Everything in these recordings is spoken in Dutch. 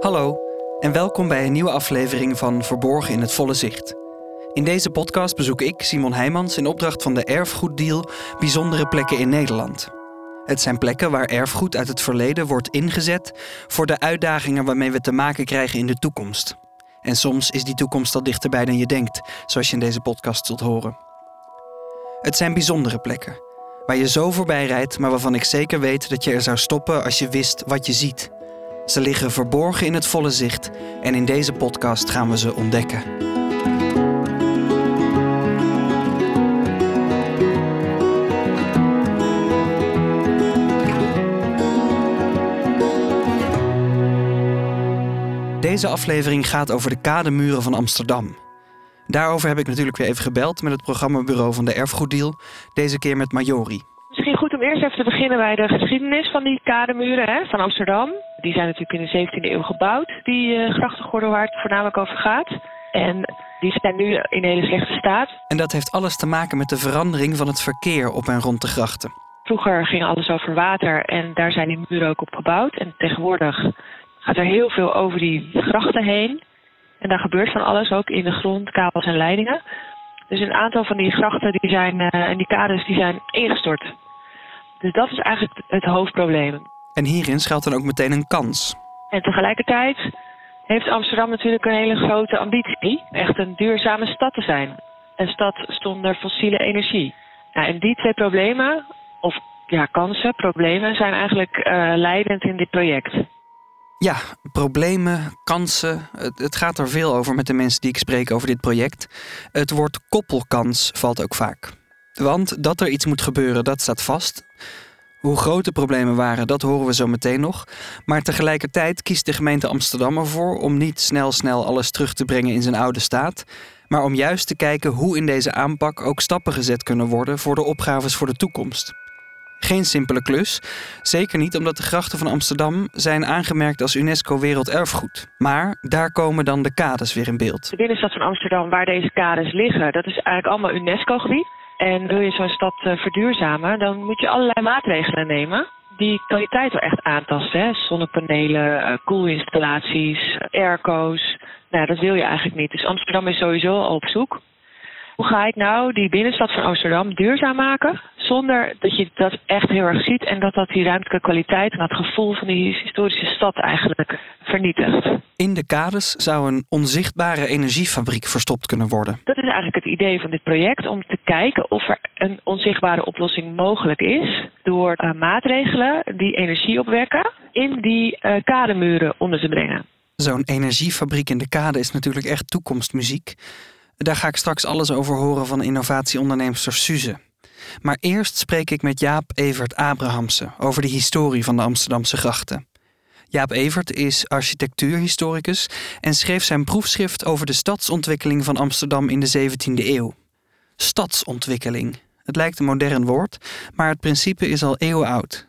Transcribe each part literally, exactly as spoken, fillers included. Hallo en welkom bij een nieuwe aflevering van Verborgen in het Volle Zicht. In deze podcast bezoek ik, Simon Heijmans, in opdracht van de Erfgoeddeal bijzondere plekken in Nederland. Het zijn plekken waar erfgoed uit het verleden wordt ingezet voor de uitdagingen waarmee we te maken krijgen in de toekomst. En soms is die toekomst al dichterbij dan je denkt, zoals je in deze podcast zult horen. Het zijn bijzondere plekken, waar je zo voorbij rijdt, maar waarvan ik zeker weet dat je er zou stoppen als je wist wat je ziet. Ze liggen verborgen in het volle zicht en in deze podcast gaan we ze ontdekken. Deze aflevering gaat over de kademuren van Amsterdam. Daarover heb ik natuurlijk weer even gebeld met het programmabureau van de Erfgoeddeal, deze keer met Majori. Misschien goed om eerst even te beginnen bij de geschiedenis van die kademuren hè, van Amsterdam. Die zijn natuurlijk in de zeventiende eeuw gebouwd, die uh, grachtengordel waar het voornamelijk over gaat. En die zijn nu in hele slechte staat. En dat heeft alles te maken met de verandering van het verkeer op en rond de grachten. Vroeger ging alles over water en daar zijn die muren ook op gebouwd. En tegenwoordig gaat er heel veel over die grachten heen. En daar gebeurt van alles, ook in de grond, kabels en leidingen. Dus een aantal van die grachten die zijn, uh, en die kades die zijn ingestort. Dus dat is eigenlijk het hoofdprobleem. En hierin schuilt dan ook meteen een kans. En tegelijkertijd heeft Amsterdam natuurlijk een hele grote ambitie. Echt een duurzame stad te zijn. Een stad zonder fossiele energie. Nou, en die twee problemen, of ja, kansen, problemen, zijn eigenlijk uh, leidend in dit project. Ja, problemen, kansen. Het, het gaat er veel over met de mensen die ik spreek over dit project. Het woord koppelkans valt ook vaak. Want dat er iets moet gebeuren, dat staat vast. Hoe groot de problemen waren, dat horen we zo meteen nog. Maar tegelijkertijd kiest de gemeente Amsterdam ervoor om niet snel snel alles terug te brengen in zijn oude staat, maar om juist te kijken hoe in deze aanpak ook stappen gezet kunnen worden voor de opgaves voor de toekomst. Geen simpele klus, zeker niet omdat de grachten van Amsterdam zijn aangemerkt als UNESCO Werelderfgoed. Maar daar komen dan de kades weer in beeld. De binnenstad van Amsterdam, waar deze kades liggen, dat is eigenlijk allemaal UNESCO-gebied. En wil je zo'n stad verduurzamen, dan moet je allerlei maatregelen nemen die kwaliteit wel echt aantasten. Hè? Zonnepanelen, koelinstallaties, airco's. Nou, dat wil je eigenlijk niet. Dus Amsterdam is sowieso al op zoek. Hoe ga ik nou die binnenstad van Amsterdam duurzaam maken zonder dat je dat echt heel erg ziet en dat dat die ruimtelijke kwaliteit en dat gevoel van die historische stad eigenlijk vernietigt? In de kades zou een onzichtbare energiefabriek verstopt kunnen worden. Dat is eigenlijk het idee van dit project, om te kijken of er een onzichtbare oplossing mogelijk is door uh, maatregelen die energie opwekken in die uh, kademuren onder te brengen. Zo'n energiefabriek in de kade is natuurlijk echt toekomstmuziek. Daar ga ik straks alles over horen van innovatieonderneemster Suze. Maar eerst spreek ik met Jaap Evert Abrahamse over de historie van de Amsterdamse grachten. Jaap Evert is architectuurhistoricus en schreef zijn proefschrift over de stadsontwikkeling van Amsterdam in de zeventiende eeuw. Stadsontwikkeling. Het lijkt een modern woord, maar het principe is al eeuwen oud.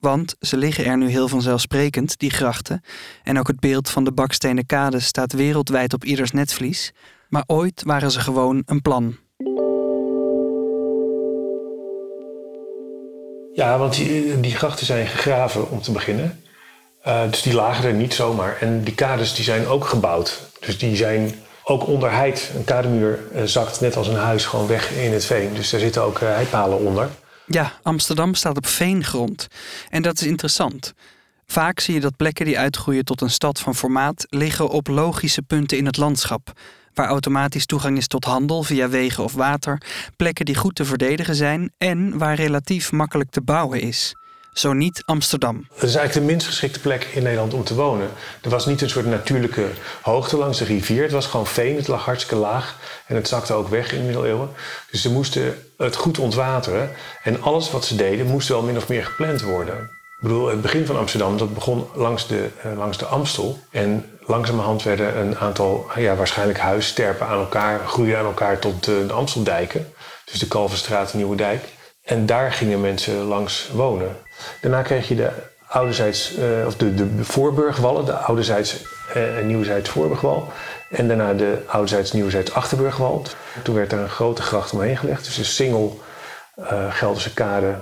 Want ze liggen er nu heel vanzelfsprekend, die grachten. En ook het beeld van de bakstenen kade staat wereldwijd op ieders netvlies. Maar ooit waren ze gewoon een plan. Ja, want die, die grachten zijn gegraven om te beginnen. Uh, dus die lagen er niet zomaar. En die kades die zijn ook gebouwd. Dus die zijn ook onder heid. Een kademuur uh, zakt net als een huis gewoon weg in het veen. Dus daar zitten ook uh, heipalen onder. Ja, Amsterdam staat op veengrond. En dat is interessant. Vaak zie je dat plekken die uitgroeien tot een stad van formaat liggen op logische punten in het landschap, waar automatisch toegang is tot handel via wegen of water, plekken die goed te verdedigen zijn en waar relatief makkelijk te bouwen is. Zo niet Amsterdam. Het is eigenlijk de minst geschikte plek in Nederland om te wonen. Er was niet een soort natuurlijke hoogte langs de rivier. Het was gewoon veen, het lag hartstikke laag en het zakte ook weg in de middeleeuwen. Dus ze moesten het goed ontwateren en alles wat ze deden moest wel min of meer gepland worden. Ik bedoel, het begin van Amsterdam, dat begon langs de, uh, langs de Amstel. En langzamerhand werden een aantal, ja, waarschijnlijk huissterpen aan elkaar, groeien aan elkaar tot de, de Amsteldijken. Dus de Kalverstraat, Nieuwe Dijk. En daar gingen mensen langs wonen. Daarna kreeg je de ouderzijds, uh, of de, de Voorburgwallen, de ouderzijds en uh, nieuwzijds Voorburgwal. En daarna de ouderzijds, nieuwzijds Achterburgwal. Toen werd er een grote gracht omheen gelegd. Dus een singel uh, Gelderse kade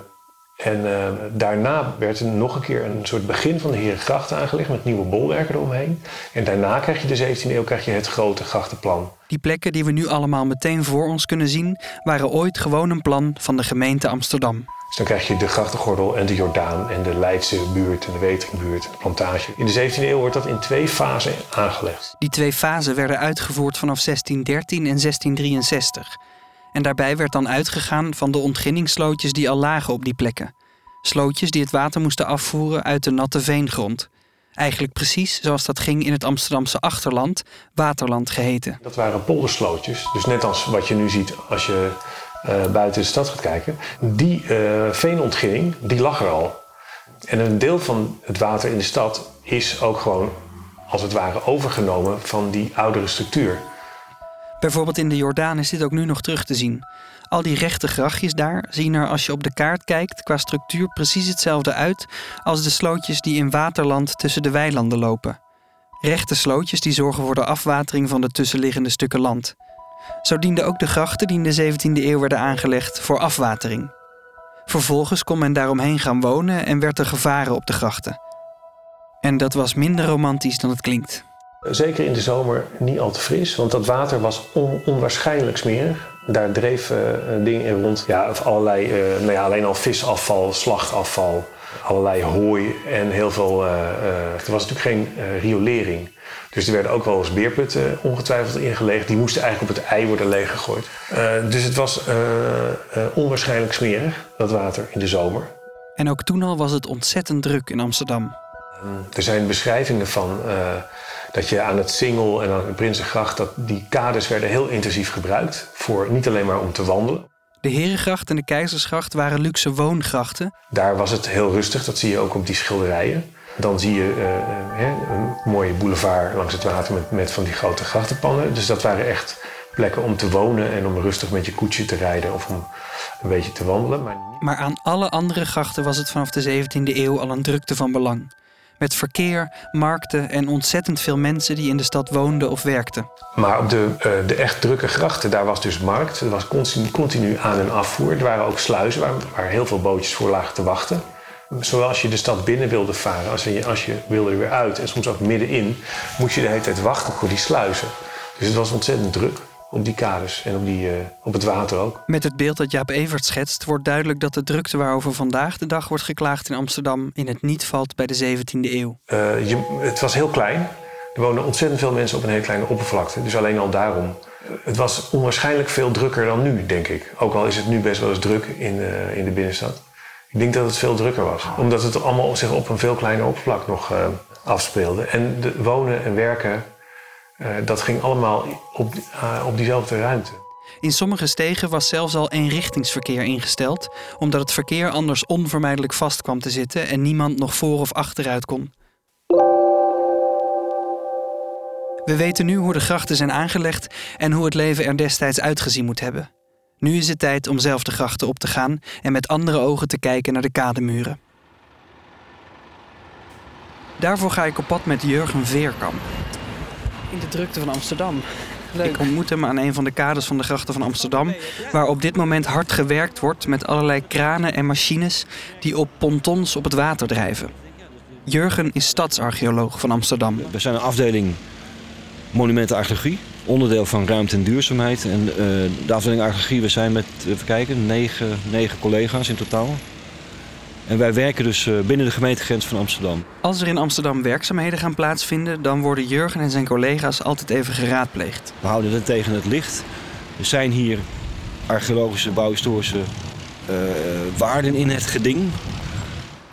En uh, daarna werd er nog een keer een soort begin van de Herengracht aangelegd met nieuwe bolwerken eromheen. En daarna krijg je de zeventiende eeuw krijg je het grote grachtenplan. Die plekken die we nu allemaal meteen voor ons kunnen zien, waren ooit gewoon een plan van de gemeente Amsterdam. Dus dan krijg je de Grachtengordel en de Jordaan en de Leidse buurt en de Weteringbuurt en de Plantage. In de zeventiende eeuw wordt dat in twee fasen aangelegd. Die twee fasen werden uitgevoerd vanaf zestien dertien en zestien drieënzestig. En daarbij werd dan uitgegaan van de ontginningsslootjes die al lagen op die plekken. Slootjes die het water moesten afvoeren uit de natte veengrond. Eigenlijk precies zoals dat ging in het Amsterdamse achterland, Waterland geheten. Dat waren polderslootjes, dus net als wat je nu ziet als je uh, buiten de stad gaat kijken. Die uh, veenontginning, die lag er al. En een deel van het water in de stad is ook gewoon, als het ware, overgenomen van die oudere structuur. Bijvoorbeeld in de Jordaan is dit ook nu nog terug te zien. Al die rechte grachtjes daar zien er als je op de kaart kijkt qua structuur precies hetzelfde uit als de slootjes die in Waterland tussen de weilanden lopen. Rechte slootjes die zorgen voor de afwatering van de tussenliggende stukken land. Zo dienden ook de grachten die in de zeventiende eeuw werden aangelegd voor afwatering. Vervolgens kon men daaromheen gaan wonen en werd er gevaren op de grachten. En dat was minder romantisch dan het klinkt. Zeker in de zomer niet al te fris, want dat water was on, onwaarschijnlijk smerig. Daar dreef uh, dingen rond, ja, of allerlei, uh, nou ja, alleen al visafval, slachtafval, allerlei hooi en heel veel... Uh, uh, er was natuurlijk geen uh, riolering, dus er werden ook wel eens beerputten ongetwijfeld ingelegd. Die moesten eigenlijk op het ei worden leeggegooid. Uh, dus het was uh, uh, onwaarschijnlijk smerig, dat water, in de zomer. En ook toen al was het ontzettend druk in Amsterdam. Uh, er zijn beschrijvingen van... Uh, Dat je aan het Singel en aan de Prinsengracht, dat die kades werden heel intensief gebruikt. Voor, niet alleen maar om te wandelen. De Herengracht en de Keizersgracht waren luxe woongrachten. Daar was het heel rustig, dat zie je ook op die schilderijen. Dan zie je uh, hè, een mooie boulevard langs het water met, met van die grote grachtenpannen. Dus dat waren echt plekken om te wonen en om rustig met je koetsje te rijden of om een beetje te wandelen. Maar, maar aan alle andere grachten was het vanaf de zeventiende eeuw al een drukte van belang. Met verkeer, markten en ontzettend veel mensen die in de stad woonden of werkten. Maar op de, uh, de echt drukke grachten, daar was dus markt. Er was continu, continu aan- en afvoer. Er waren ook sluizen waar, waar heel veel bootjes voor lagen te wachten. Zowel als je de stad binnen wilde varen, als je, als je wilde weer uit en soms ook middenin, moest je de hele tijd wachten voor die sluizen. Dus het was ontzettend druk op die kades en op, die, uh, op het water ook. Met het beeld dat Jaap Evert schetst wordt duidelijk dat de drukte waarover vandaag de dag wordt geklaagd in Amsterdam in het niet valt bij de zeventiende eeuw. Uh, je, het was heel klein. Er woonden ontzettend veel mensen op een hele kleine oppervlakte. Dus alleen al daarom. Het was onwaarschijnlijk veel drukker dan nu, denk ik. Ook al is het nu best wel eens druk in, uh, in de binnenstad. Ik denk dat het veel drukker was. Omdat het allemaal zich op een veel kleiner oppervlak nog uh, afspeelde. En de wonen en werken... Uh, dat ging allemaal op, uh, op diezelfde ruimte. In sommige stegen was zelfs al eenrichtingsverkeer ingesteld, omdat het verkeer anders onvermijdelijk vast kwam te zitten en niemand nog voor of achteruit kon. We weten nu hoe de grachten zijn aangelegd en hoe het leven er destijds uitgezien moet hebben. Nu is het tijd om zelf de grachten op te gaan en met andere ogen te kijken naar de kademuren. Daarvoor ga ik op pad met Jurgen Veerkamp. In de drukte van Amsterdam. Leuk. Ik ontmoet hem aan een van de kades van de grachten van Amsterdam, waar op dit moment hard gewerkt wordt met allerlei kranen en machines die op pontons op het water drijven. Jurgen is stadsarcheoloog van Amsterdam. We zijn een afdeling monumentenarcheologie, onderdeel van ruimte en duurzaamheid. En uh, de afdeling archeologie, we zijn met, even kijken, negen, negen collega's in totaal. En wij werken dus binnen de gemeentegrens van Amsterdam. Als er in Amsterdam werkzaamheden gaan plaatsvinden, dan worden Jurgen en zijn collega's altijd even geraadpleegd. We houden het tegen het licht. Er zijn hier archeologische, bouwhistorische uh, waarden in het geding.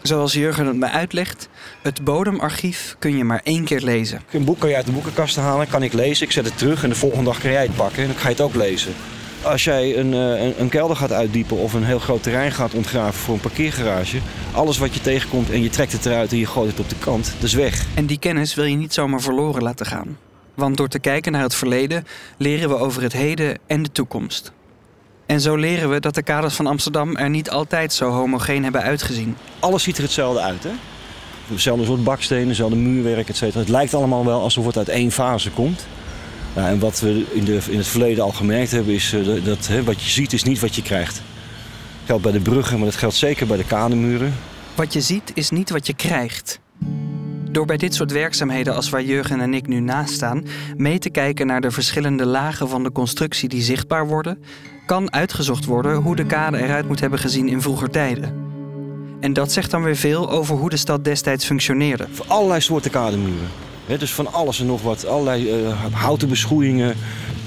Zoals Jurgen het mij uitlegt, het bodemarchief kun je maar één keer lezen. Een boek kan je uit de boekenkast halen, kan ik lezen. Ik zet het terug en de volgende dag kan jij het pakken en dan ga je het ook lezen. Als jij een, een, een kelder gaat uitdiepen of een heel groot terrein gaat ontgraven voor een parkeergarage, alles wat je tegenkomt en je trekt het eruit en je gooit het op de kant, dat is weg. En die kennis wil je niet zomaar verloren laten gaan. Want door te kijken naar het verleden leren we over het heden en de toekomst. En zo leren we dat de kaders van Amsterdam er niet altijd zo homogeen hebben uitgezien. Alles ziet er hetzelfde uit, hè? Hetzelfde soort bakstenen, hetzelfde muurwerk, et cetera. Het lijkt allemaal wel alsof het uit één fase komt. Nou, en wat we in, de, in het verleden al gemerkt hebben is uh, dat, dat hè, wat je ziet is niet wat je krijgt. Dat geldt bij de bruggen, maar dat geldt zeker bij de kademuren. Wat je ziet is niet wat je krijgt. Door bij dit soort werkzaamheden als waar Jurgen en ik nu naast staan... mee te kijken naar de verschillende lagen van de constructie die zichtbaar worden... kan uitgezocht worden hoe de kade eruit moet hebben gezien in vroeger tijden. En dat zegt dan weer veel over hoe de stad destijds functioneerde. Voor allerlei soorten kademuren. He, dus van alles en nog wat. Allerlei uh, houten beschoeien,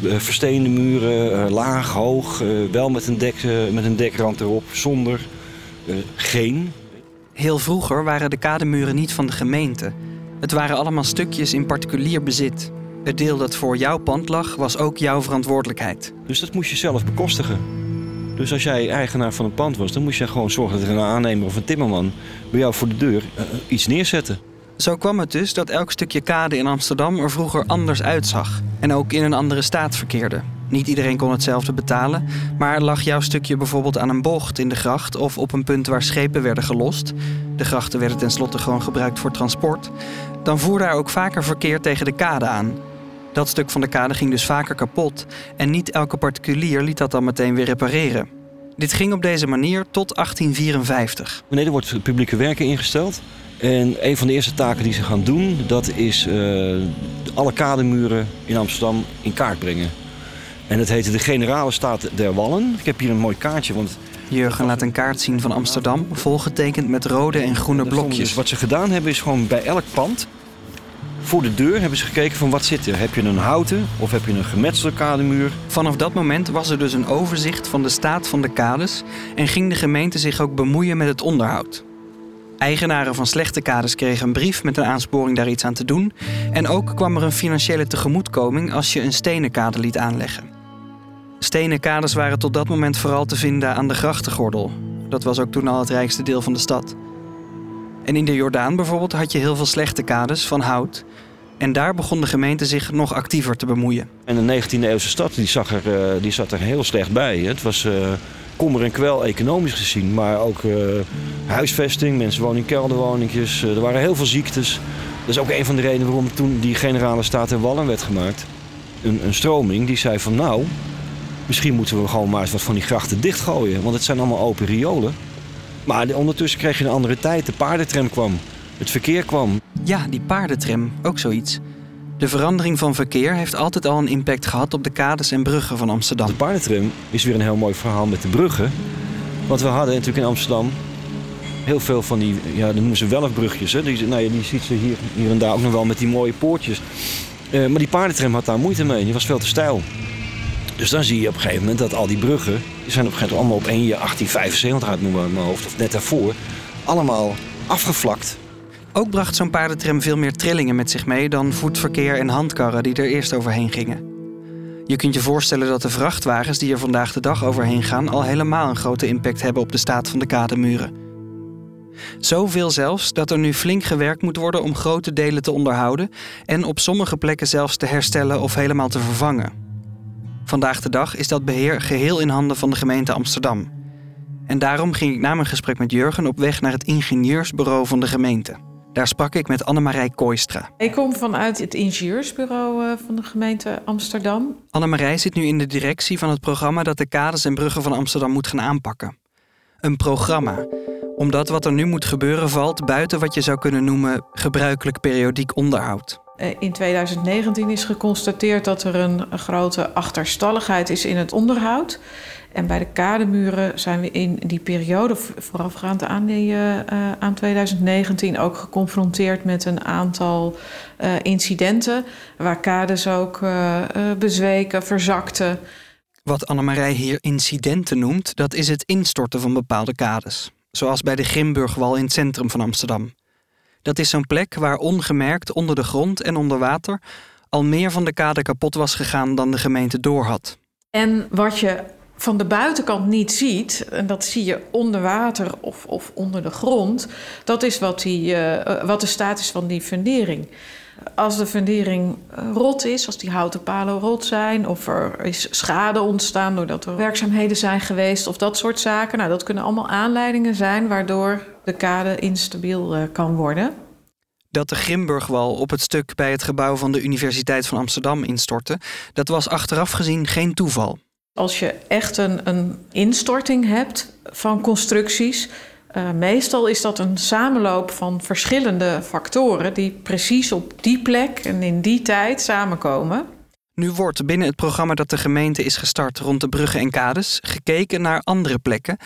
uh, versteende muren, uh, laag, hoog... Uh, wel met een, dek, uh, met een dekrand erop, zonder, uh, geen... Heel vroeger waren de kademuren niet van de gemeente. Het waren allemaal stukjes in particulier bezit. Het deel dat voor jouw pand lag, was ook jouw verantwoordelijkheid. Dus dat moest je zelf bekostigen. Dus als jij eigenaar van een pand was... dan moest je gewoon zorgen dat er een aannemer of een timmerman... bij jou voor de deur uh, iets neerzette. Zo kwam het dus dat elk stukje kade in Amsterdam er vroeger anders uitzag. En ook in een andere staat verkeerde. Niet iedereen kon hetzelfde betalen, maar lag jouw stukje bijvoorbeeld aan een bocht in de gracht... of op een punt waar schepen werden gelost... de grachten werden tenslotte gewoon gebruikt voor transport... dan voer daar ook vaker verkeer tegen de kade aan. Dat stuk van de kade ging dus vaker kapot... en niet elke particulier liet dat dan meteen weer repareren. Dit ging op deze manier tot achttien vierenvijftig. Nee, er wordt publieke werken ingesteld... en een van de eerste taken die ze gaan doen... dat is uh, alle kademuren in Amsterdam in kaart brengen... En dat heette de Generale Staat der Wallen. Ik heb hier een mooi kaartje. Want... Jurgen laat een kaart zien van Amsterdam, volgetekend met rode en groene blokjes. Dus wat ze gedaan hebben is gewoon bij elk pand, voor de deur hebben ze gekeken van wat zit er. Heb je een houten of heb je een gemetselde kademuur? Vanaf dat moment was er dus een overzicht van de staat van de kades... en ging de gemeente zich ook bemoeien met het onderhoud. Eigenaren van slechte kades kregen een brief met een aansporing daar iets aan te doen... en ook kwam er een financiële tegemoetkoming als je een stenen kade liet aanleggen. Stenen kades waren tot dat moment vooral te vinden aan de grachtengordel. Dat was ook toen al het rijkste deel van de stad. En in de Jordaan bijvoorbeeld had je heel veel slechte kades van hout. En daar begon de gemeente zich nog actiever te bemoeien. En de negentiende eeuwse stad die zag er, die zat er heel slecht bij. Het was uh, kommer en kwel economisch gezien. Maar ook uh, huisvesting, mensen woonden in kelderwoningjes. Er waren heel veel ziektes. Dat is ook een van de redenen waarom toen die Generale Staat der Wallen werd gemaakt. Een, een stroming die zei van nou... misschien moeten we gewoon maar eens wat van die grachten dichtgooien. Want het zijn allemaal open riolen. Maar ondertussen kreeg je een andere tijd. De paardentram kwam. Het verkeer kwam. Ja, die paardentram. Ook zoiets. De verandering van verkeer heeft altijd al een impact gehad... op de kades en bruggen van Amsterdam. De paardentram is weer een heel mooi verhaal met de bruggen. Want we hadden natuurlijk in Amsterdam... heel veel van die... ja, die moesten welfbrugjes. Hè? Die, nou ja, die ziet ze hier, hier en daar ook nog wel met die mooie poortjes. Uh, maar die paardentram had daar moeite mee. Die was veel te steil. Dus dan zie je op een gegeven moment dat al die bruggen... die zijn op een gegeven moment allemaal op één jaar achttien vijfenzeventig uit mijn hoofd... of net daarvoor, allemaal afgevlakt. Ook bracht zo'n paardentram veel meer trillingen met zich mee... dan voetverkeer en handkarren die er eerst overheen gingen. Je kunt je voorstellen dat de vrachtwagens die er vandaag de dag overheen gaan... al helemaal een grote impact hebben op de staat van de kademuren. Zoveel zelfs dat er nu flink gewerkt moet worden om grote delen te onderhouden... en op sommige plekken zelfs te herstellen of helemaal te vervangen... Vandaag de dag is dat beheer geheel in handen van de gemeente Amsterdam. En daarom ging ik na mijn gesprek met Jurgen op weg naar het ingenieursbureau van de gemeente. Daar sprak ik met Anne-Marie Kooistra. Ik kom vanuit het ingenieursbureau van de gemeente Amsterdam. Anne-Marie zit nu in de directie van het programma dat de kades en bruggen van Amsterdam moet gaan aanpakken. Een programma, omdat wat er nu moet gebeuren valt buiten wat je zou kunnen noemen gebruikelijk periodiek onderhoud. In tweeduizend negentien is geconstateerd dat er een grote achterstalligheid is in het onderhoud. En bij de kademuren zijn we in die periode voorafgaand aan, die, uh, aan tweeduizend negentien ook geconfronteerd met een aantal uh, incidenten. Waar kades ook uh, bezweken, verzakten. Wat Anne-Marie hier incidenten noemt, dat is het instorten van bepaalde kades. Zoals bij de Grimburgwal in het centrum van Amsterdam. Dat is zo'n plek waar ongemerkt onder de grond en onder water... al meer van de kade kapot was gegaan dan de gemeente doorhad. En wat je van de buitenkant niet ziet... en dat zie je onder water of, of onder de grond... dat is wat, die, uh, wat de staat is van die fundering. Als de fundering rot is, als die houten palen rot zijn... of er is schade ontstaan doordat er werkzaamheden zijn geweest... of dat soort zaken, nou, dat kunnen allemaal aanleidingen zijn... waardoor de kade instabiel kan worden. Dat de Grimburgwal op het stuk bij het gebouw van de Universiteit van Amsterdam instortte... dat was achteraf gezien geen toeval. Als je echt een, een instorting hebt van constructies, uh, meestal is dat een samenloop van verschillende factoren die precies op die plek en in die tijd samenkomen. Nu wordt binnen het programma dat de gemeente is gestart rond de bruggen en kades gekeken naar andere plekken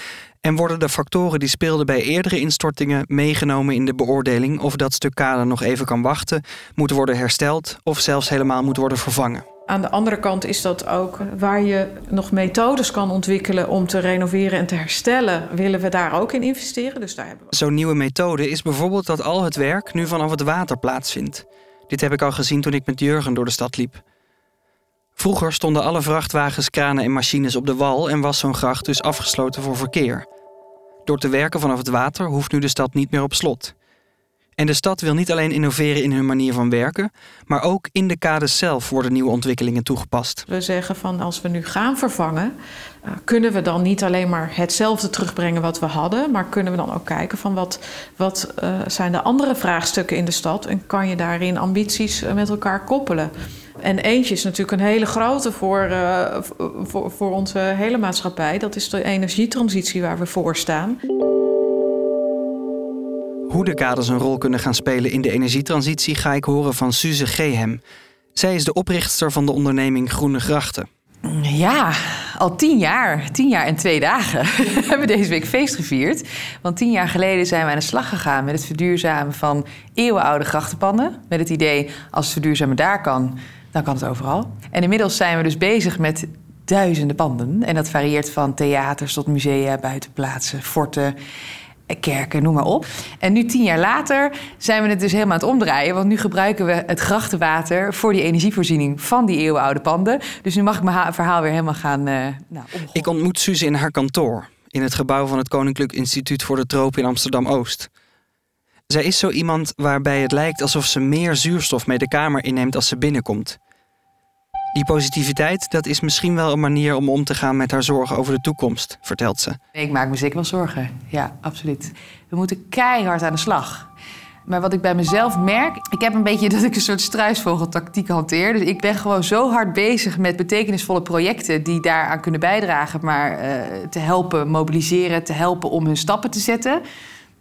en worden de factoren die speelden bij eerdere instortingen meegenomen in de beoordeling of dat stuk kade nog even kan wachten, moet worden hersteld of zelfs helemaal moet worden vervangen. Aan de andere kant is dat ook waar je nog methodes kan ontwikkelen om te renoveren en te herstellen, willen we daar ook in investeren. Dus daar hebben we... Zo'n nieuwe methode is bijvoorbeeld dat al het werk nu vanaf het water plaatsvindt. Dit heb ik al gezien toen ik met Jurgen door de stad liep. Vroeger stonden alle vrachtwagens, kranen en machines op de wal en was zo'n gracht dus afgesloten voor verkeer. Door te werken vanaf het water hoeft nu de stad niet meer op slot. En de stad wil niet alleen innoveren in hun manier van werken, maar ook in de kades zelf worden nieuwe ontwikkelingen toegepast. We zeggen van als we nu gaan vervangen, uh, kunnen we dan niet alleen maar hetzelfde terugbrengen wat we hadden, maar kunnen we dan ook kijken van wat, wat uh, zijn de andere vraagstukken in de stad en kan je daarin ambities uh, met elkaar koppelen. En eentje is natuurlijk een hele grote voor, uh, voor, voor onze hele maatschappij. Dat is de energietransitie waar we voor staan. Hoe de kades een rol kunnen gaan spelen in de energietransitie ga ik horen van Suze Gehem. Zij is de oprichter van de onderneming Groene Grachten. Ja, al tien jaar. Tien jaar en twee dagen we hebben deze week feest gevierd. Want tien jaar geleden zijn we aan de slag gegaan met het verduurzamen van eeuwenoude grachtenpanden. Met het idee, als het verduurzamen daar kan, dan kan het overal. En inmiddels zijn we dus bezig met duizenden panden. En dat varieert van theaters tot musea, buitenplaatsen, forten, kerken, noem maar op. En nu tien jaar later zijn we het dus helemaal aan het omdraaien. Want nu gebruiken we het grachtenwater voor die energievoorziening van die eeuwenoude panden. Dus nu mag ik mijn verhaal weer helemaal gaan... Uh, nou, ik ontmoet Suze in haar kantoor. In het gebouw van het Koninklijk Instituut voor de Tropen in Amsterdam-Oost. Zij is zo iemand waarbij het lijkt alsof ze meer zuurstof mee de kamer inneemt als ze binnenkomt. Die positiviteit, dat is misschien wel een manier om om te gaan met haar zorgen over de toekomst, vertelt ze. Ik maak me zeker wel zorgen. Ja, absoluut. We moeten keihard aan de slag. Maar wat ik bij mezelf merk, ik heb een beetje dat ik een soort struisvogeltactiek hanteer. Dus ik ben gewoon zo hard bezig met betekenisvolle projecten die daaraan kunnen bijdragen. Maar uh, te helpen mobiliseren, te helpen om hun stappen te zetten.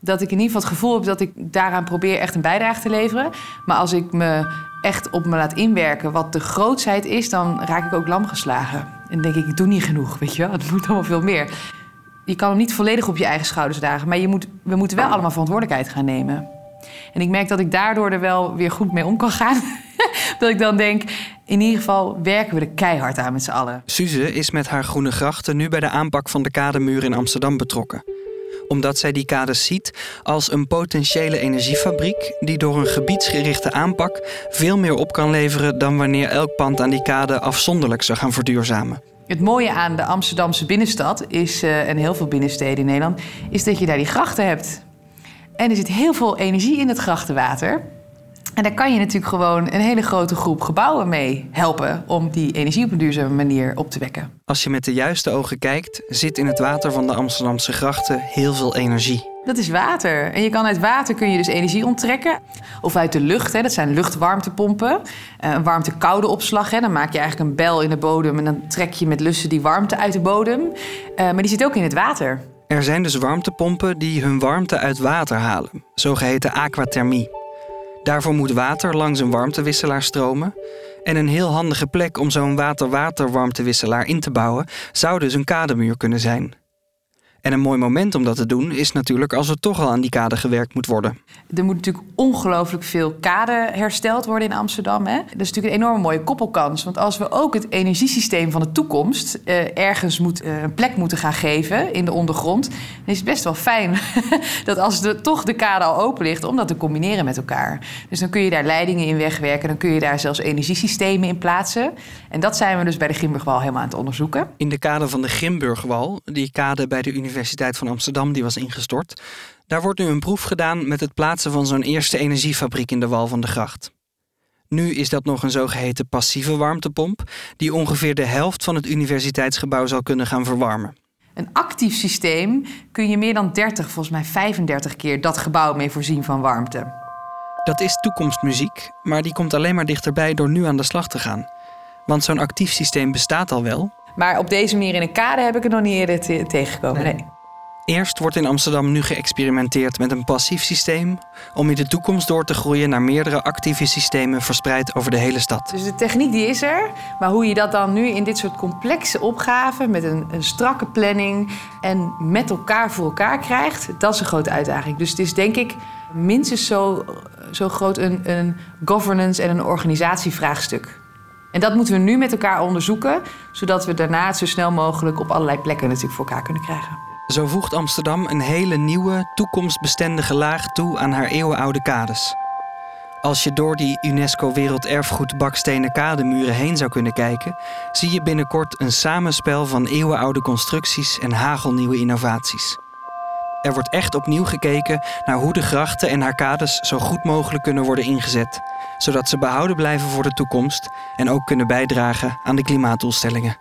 Dat ik in ieder geval het gevoel heb dat ik daaraan probeer echt een bijdrage te leveren. Maar als ik me echt op me laat inwerken wat de grootsheid is, dan raak ik ook lamgeslagen. En denk ik, ik doe niet genoeg, weet je wel. Het moet allemaal veel meer. Je kan hem niet volledig op je eigen schouders dragen, maar je moet, we moeten wel allemaal verantwoordelijkheid gaan nemen. En ik merk dat ik daardoor er wel weer goed mee om kan gaan. Dat ik dan denk, in ieder geval werken we er keihard aan met z'n allen. Suze is met haar Groene Grachten nu bij de aanpak van de kademuur in Amsterdam betrokken. Omdat zij die kades ziet als een potentiële energiefabriek die door een gebiedsgerichte aanpak veel meer op kan leveren dan wanneer elk pand aan die kade afzonderlijk zou gaan verduurzamen. Het mooie aan de Amsterdamse binnenstad is, en heel veel binnensteden in Nederland, is dat je daar die grachten hebt. En er zit heel veel energie in het grachtenwater. En daar kan je natuurlijk gewoon een hele grote groep gebouwen mee helpen om die energie op een duurzame manier op te wekken. Als je met de juiste ogen kijkt, zit in het water van de Amsterdamse grachten heel veel energie. Dat is water. En je kan uit water kun je dus energie onttrekken. Of uit de lucht, hè, dat zijn luchtwarmtepompen. Een warmte-koude opslag, hè, dan maak je eigenlijk een bel in de bodem en dan trek je met lussen die warmte uit de bodem. Uh, maar die zit ook in het water. Er zijn dus warmtepompen die hun warmte uit water halen, zogeheten aquathermie. Daarvoor moet water langs een warmtewisselaar stromen. En een heel handige plek om zo'n water-water-warmtewisselaar in te bouwen zou dus een kademuur kunnen zijn. En een mooi moment om dat te doen is natuurlijk als er toch al aan die kade gewerkt moet worden. Er moet natuurlijk ongelooflijk veel kade hersteld worden in Amsterdam, hè? Dat is natuurlijk een enorme mooie koppelkans. Want als we ook het energiesysteem van de toekomst eh, ergens moet, eh, een plek moeten gaan geven in de ondergrond, dan is het best wel fijn dat als de, toch de kade al open ligt, om dat te combineren met elkaar. Dus dan kun je daar leidingen in wegwerken, dan kun je daar zelfs energiesystemen in plaatsen. En dat zijn we dus bij de Grimburgwal helemaal aan het onderzoeken. In de kade van de Grimburgwal, die kade bij de Universiteit van Amsterdam die was ingestort. Daar wordt nu een proef gedaan met het plaatsen van zo'n eerste energiefabriek in de wal van de gracht. Nu is dat nog een zogeheten passieve warmtepomp die ongeveer de helft van het universiteitsgebouw zal kunnen gaan verwarmen. Een actief systeem kun je meer dan dertig, volgens mij vijfendertig keer dat gebouw mee voorzien van warmte. Dat is toekomstmuziek, maar die komt alleen maar dichterbij door nu aan de slag te gaan. Want zo'n actief systeem bestaat al wel. Maar op deze manier in een kade heb ik het nog niet eerder te- tegengekomen. Nee. Nee. Eerst wordt in Amsterdam nu geëxperimenteerd met een passief systeem om in de toekomst door te groeien naar meerdere actieve systemen verspreid over de hele stad. Dus de techniek die is er, maar hoe je dat dan nu in dit soort complexe opgaven met een, een strakke planning en met elkaar voor elkaar krijgt, dat is een grote uitdaging. Dus het is denk ik minstens zo, zo groot een, een governance- en een organisatievraagstuk. En dat moeten we nu met elkaar onderzoeken, zodat we daarna het zo snel mogelijk op allerlei plekken natuurlijk voor elkaar kunnen krijgen. Zo voegt Amsterdam een hele nieuwe, toekomstbestendige laag toe aan haar eeuwenoude kades. Als je door die UNESCO Werelderfgoed bakstenen kademuren heen zou kunnen kijken, zie je binnenkort een samenspel van eeuwenoude constructies en hagelnieuwe innovaties. Er wordt echt opnieuw gekeken naar hoe de grachten en haar kades zo goed mogelijk kunnen worden ingezet, zodat ze behouden blijven voor de toekomst en ook kunnen bijdragen aan de klimaatdoelstellingen.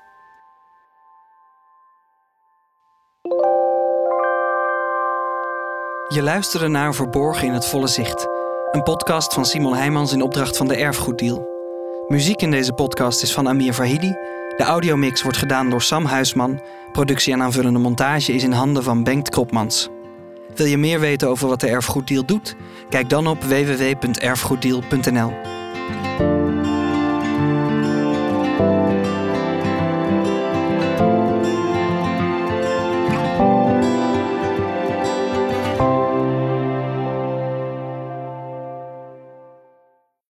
Je luisterde naar Verborgen in het Volle Zicht, een podcast van Simon Heijmans in opdracht van de Erfgoeddeal. Muziek in deze podcast is van Amir Fahidi. De audiomix wordt gedaan door Sam Huisman. Productie en aanvullende montage is in handen van Bengt Kropmans. Wil je meer weten over wat de Erfgoeddeal doet? Kijk dan op w w w punt erfgoeddeal punt n l.